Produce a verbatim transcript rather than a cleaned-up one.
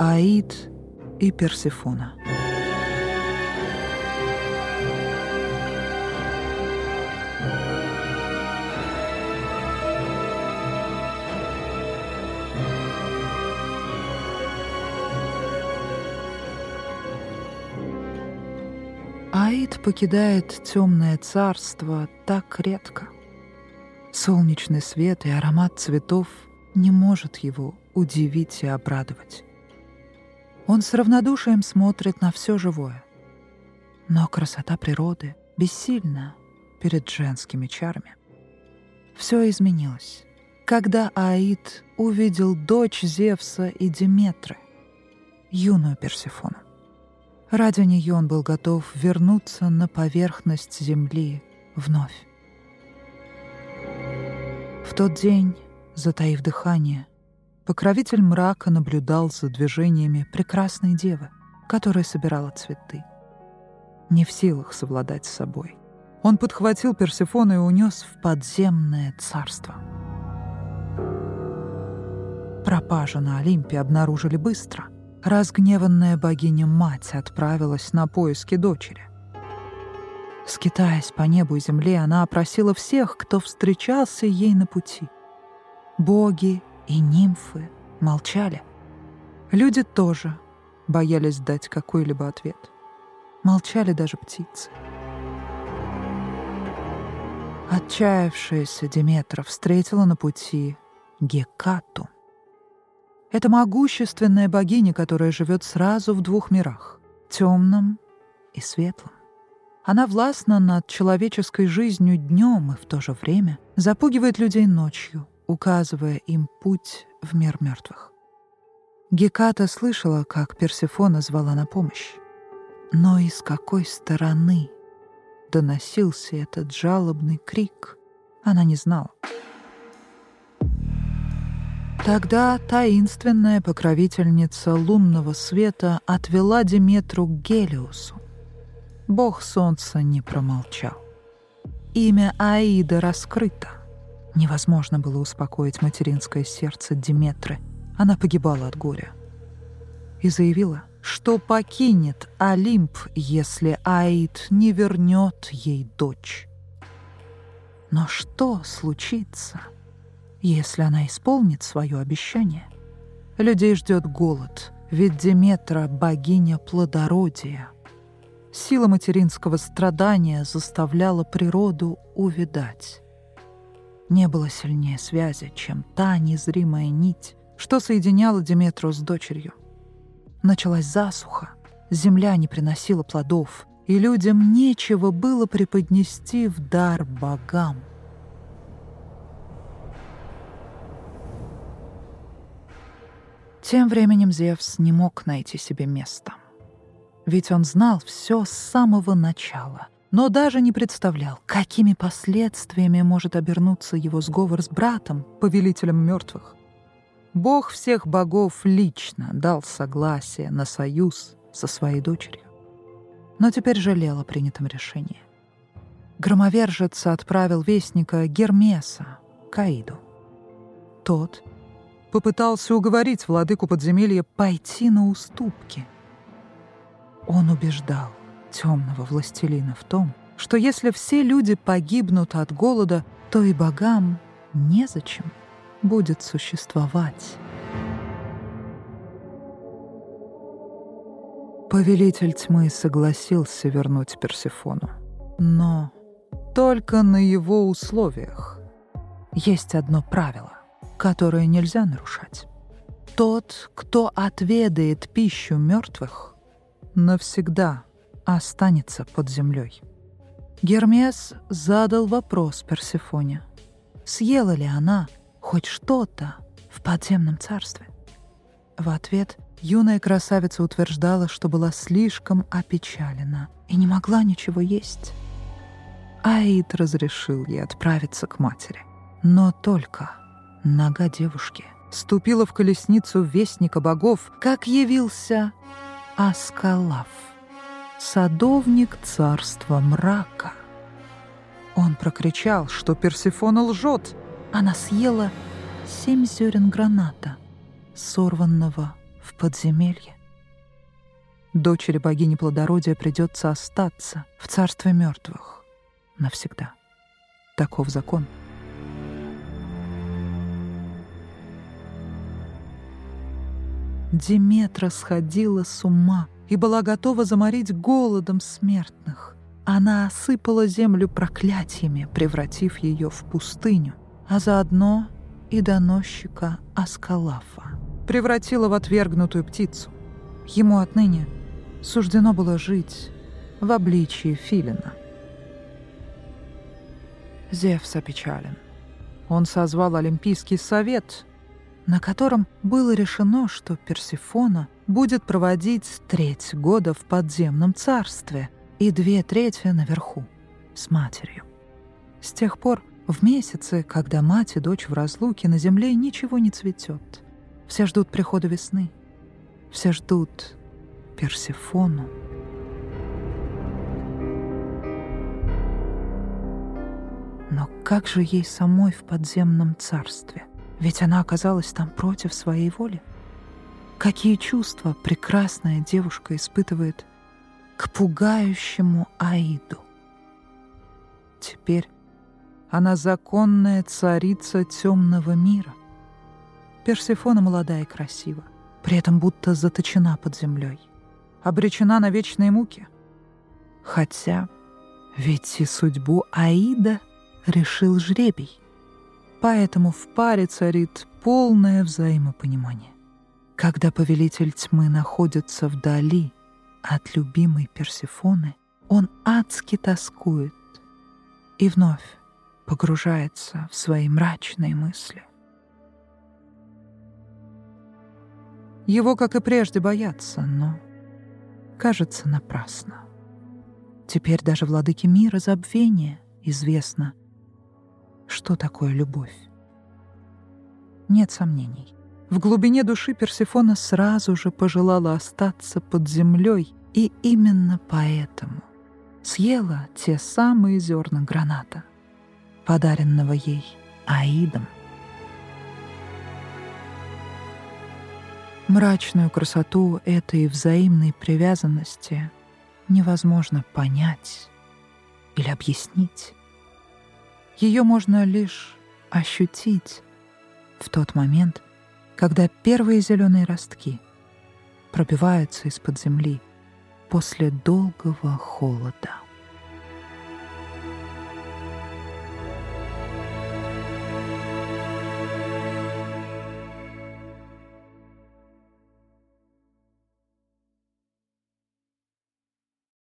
Аид и Персефона. Аид покидает темное царство так редко. Солнечный свет и аромат цветов не может его удивить и обрадовать. Он с равнодушием смотрит на все живое. Но красота природы бессильна перед женскими чарами. Все изменилось, когда Аид увидел дочь Зевса и Деметры, юную Персефону. Ради нее он был готов вернуться на поверхность земли вновь. В тот день, затаив дыхание, покровитель мрака наблюдал за движениями прекрасной девы, которая собирала цветы. Не в силах совладать с собой, он подхватил Персефону и унес в подземное царство. Пропажу на Олимпе обнаружили быстро. Разгневанная богиня-мать отправилась на поиски дочери. Скитаясь по небу и земле, она опросила всех, кто встречался ей на пути. Боги и нимфы молчали. Люди тоже боялись дать какой-либо ответ. Молчали даже птицы. Отчаявшаяся Деметра встретила на пути Гекату. Это могущественная богиня, которая живет сразу в двух мирах — темном и светлом. Она властна над человеческой жизнью днем и в то же время запугивает людей ночью, указывая им путь в мир мертвых. Геката слышала, как Персефона звала на помощь. Но и с какой стороны доносился этот жалобный крик, она не знала. Тогда таинственная покровительница лунного света отвела Деметру к Гелиосу. Бог солнца не промолчал. Имя Аида раскрыто. Невозможно было успокоить материнское сердце Деметры. Она погибала от горя. И заявила, что покинет Олимп, если Аид не вернет ей дочь. Но что случится, если она исполнит свое обещание? Людей ждет голод, ведь Деметра — богиня плодородия. Сила материнского страдания заставляла природу увядать. Не было сильнее связи, чем та незримая нить, что соединяла Деметру с дочерью. Началась засуха, земля не приносила плодов, и людям нечего было преподнести в дар богам. Тем временем Зевс не мог найти себе места. Ведь он знал все с самого начала, но даже не представлял, какими последствиями может обернуться его сговор с братом, повелителем мертвых. Бог всех богов лично дал согласие на союз со своей дочерью. Но теперь жалел о принятом решении. Громовержец отправил вестника Гермеса к Аиду. Тот попытался уговорить владыку подземелья пойти на уступки. Он убеждал темного властелина в том, что если все люди погибнут от голода, то и богам незачем будет существовать. Повелитель тьмы согласился вернуть Персефону, но только на его условиях. Есть одно правило, которое нельзя нарушать. Тот, кто отведает пищу мертвых, навсегда останется под землей. Гермес задал вопрос Персефоне, съела ли она хоть что-то в подземном царстве. В ответ юная красавица утверждала, что была слишком опечалена и не могла ничего есть. Аид разрешил ей отправиться к матери, но только нога девушки ступила в колесницу вестника богов, как явился Аскалаф, садовник царства мрака. Он прокричал, что Персефона лжет. Она съела семь зерен граната, сорванного в подземелье. Дочери богини плодородия придется остаться в царстве мертвых навсегда. Таков закон. Деметра сходила с ума и была готова заморить голодом смертных. Она осыпала землю проклятиями, превратив ее в пустыню, а заодно и доносчика Аскалафа превратила в отвергнутую птицу. Ему отныне суждено было жить в обличии Филина. Зевс опечален. Он созвал Олимпийский совет, на котором было решено, что Персефона будет проводить треть года в подземном царстве и две трети наверху, с матерью. С тех пор в месяцы, когда мать и дочь в разлуке, на земле ничего не цветет. Все ждут прихода весны. Все ждут Персефону. Но как же ей самой в подземном царстве? Ведь она оказалась там против своей воли. Какие чувства прекрасная девушка испытывает к пугающему Аиду? Теперь она законная царица темного мира. Персефона молода и красива, при этом будто заточена под землей, обречена на вечные муки. Хотя ведь и судьбу Аида решил жребий. Поэтому в паре царит полное взаимопонимание. Когда повелитель тьмы находится вдали от любимой Персефоны, он адски тоскует и вновь погружается в свои мрачные мысли. Его, как и прежде, боятся, но, кажется, напрасно. Теперь даже владыке мира забвения известно, что такое любовь. Нет сомнений. В глубине души Персефона сразу же пожелала остаться под землей, и именно поэтому съела те самые зерна граната, подаренного ей Аидом. Мрачную красоту этой взаимной привязанности невозможно понять или объяснить. Ее можно лишь ощутить в тот момент, когда первые зеленые ростки пробиваются из-под земли после долгого холода.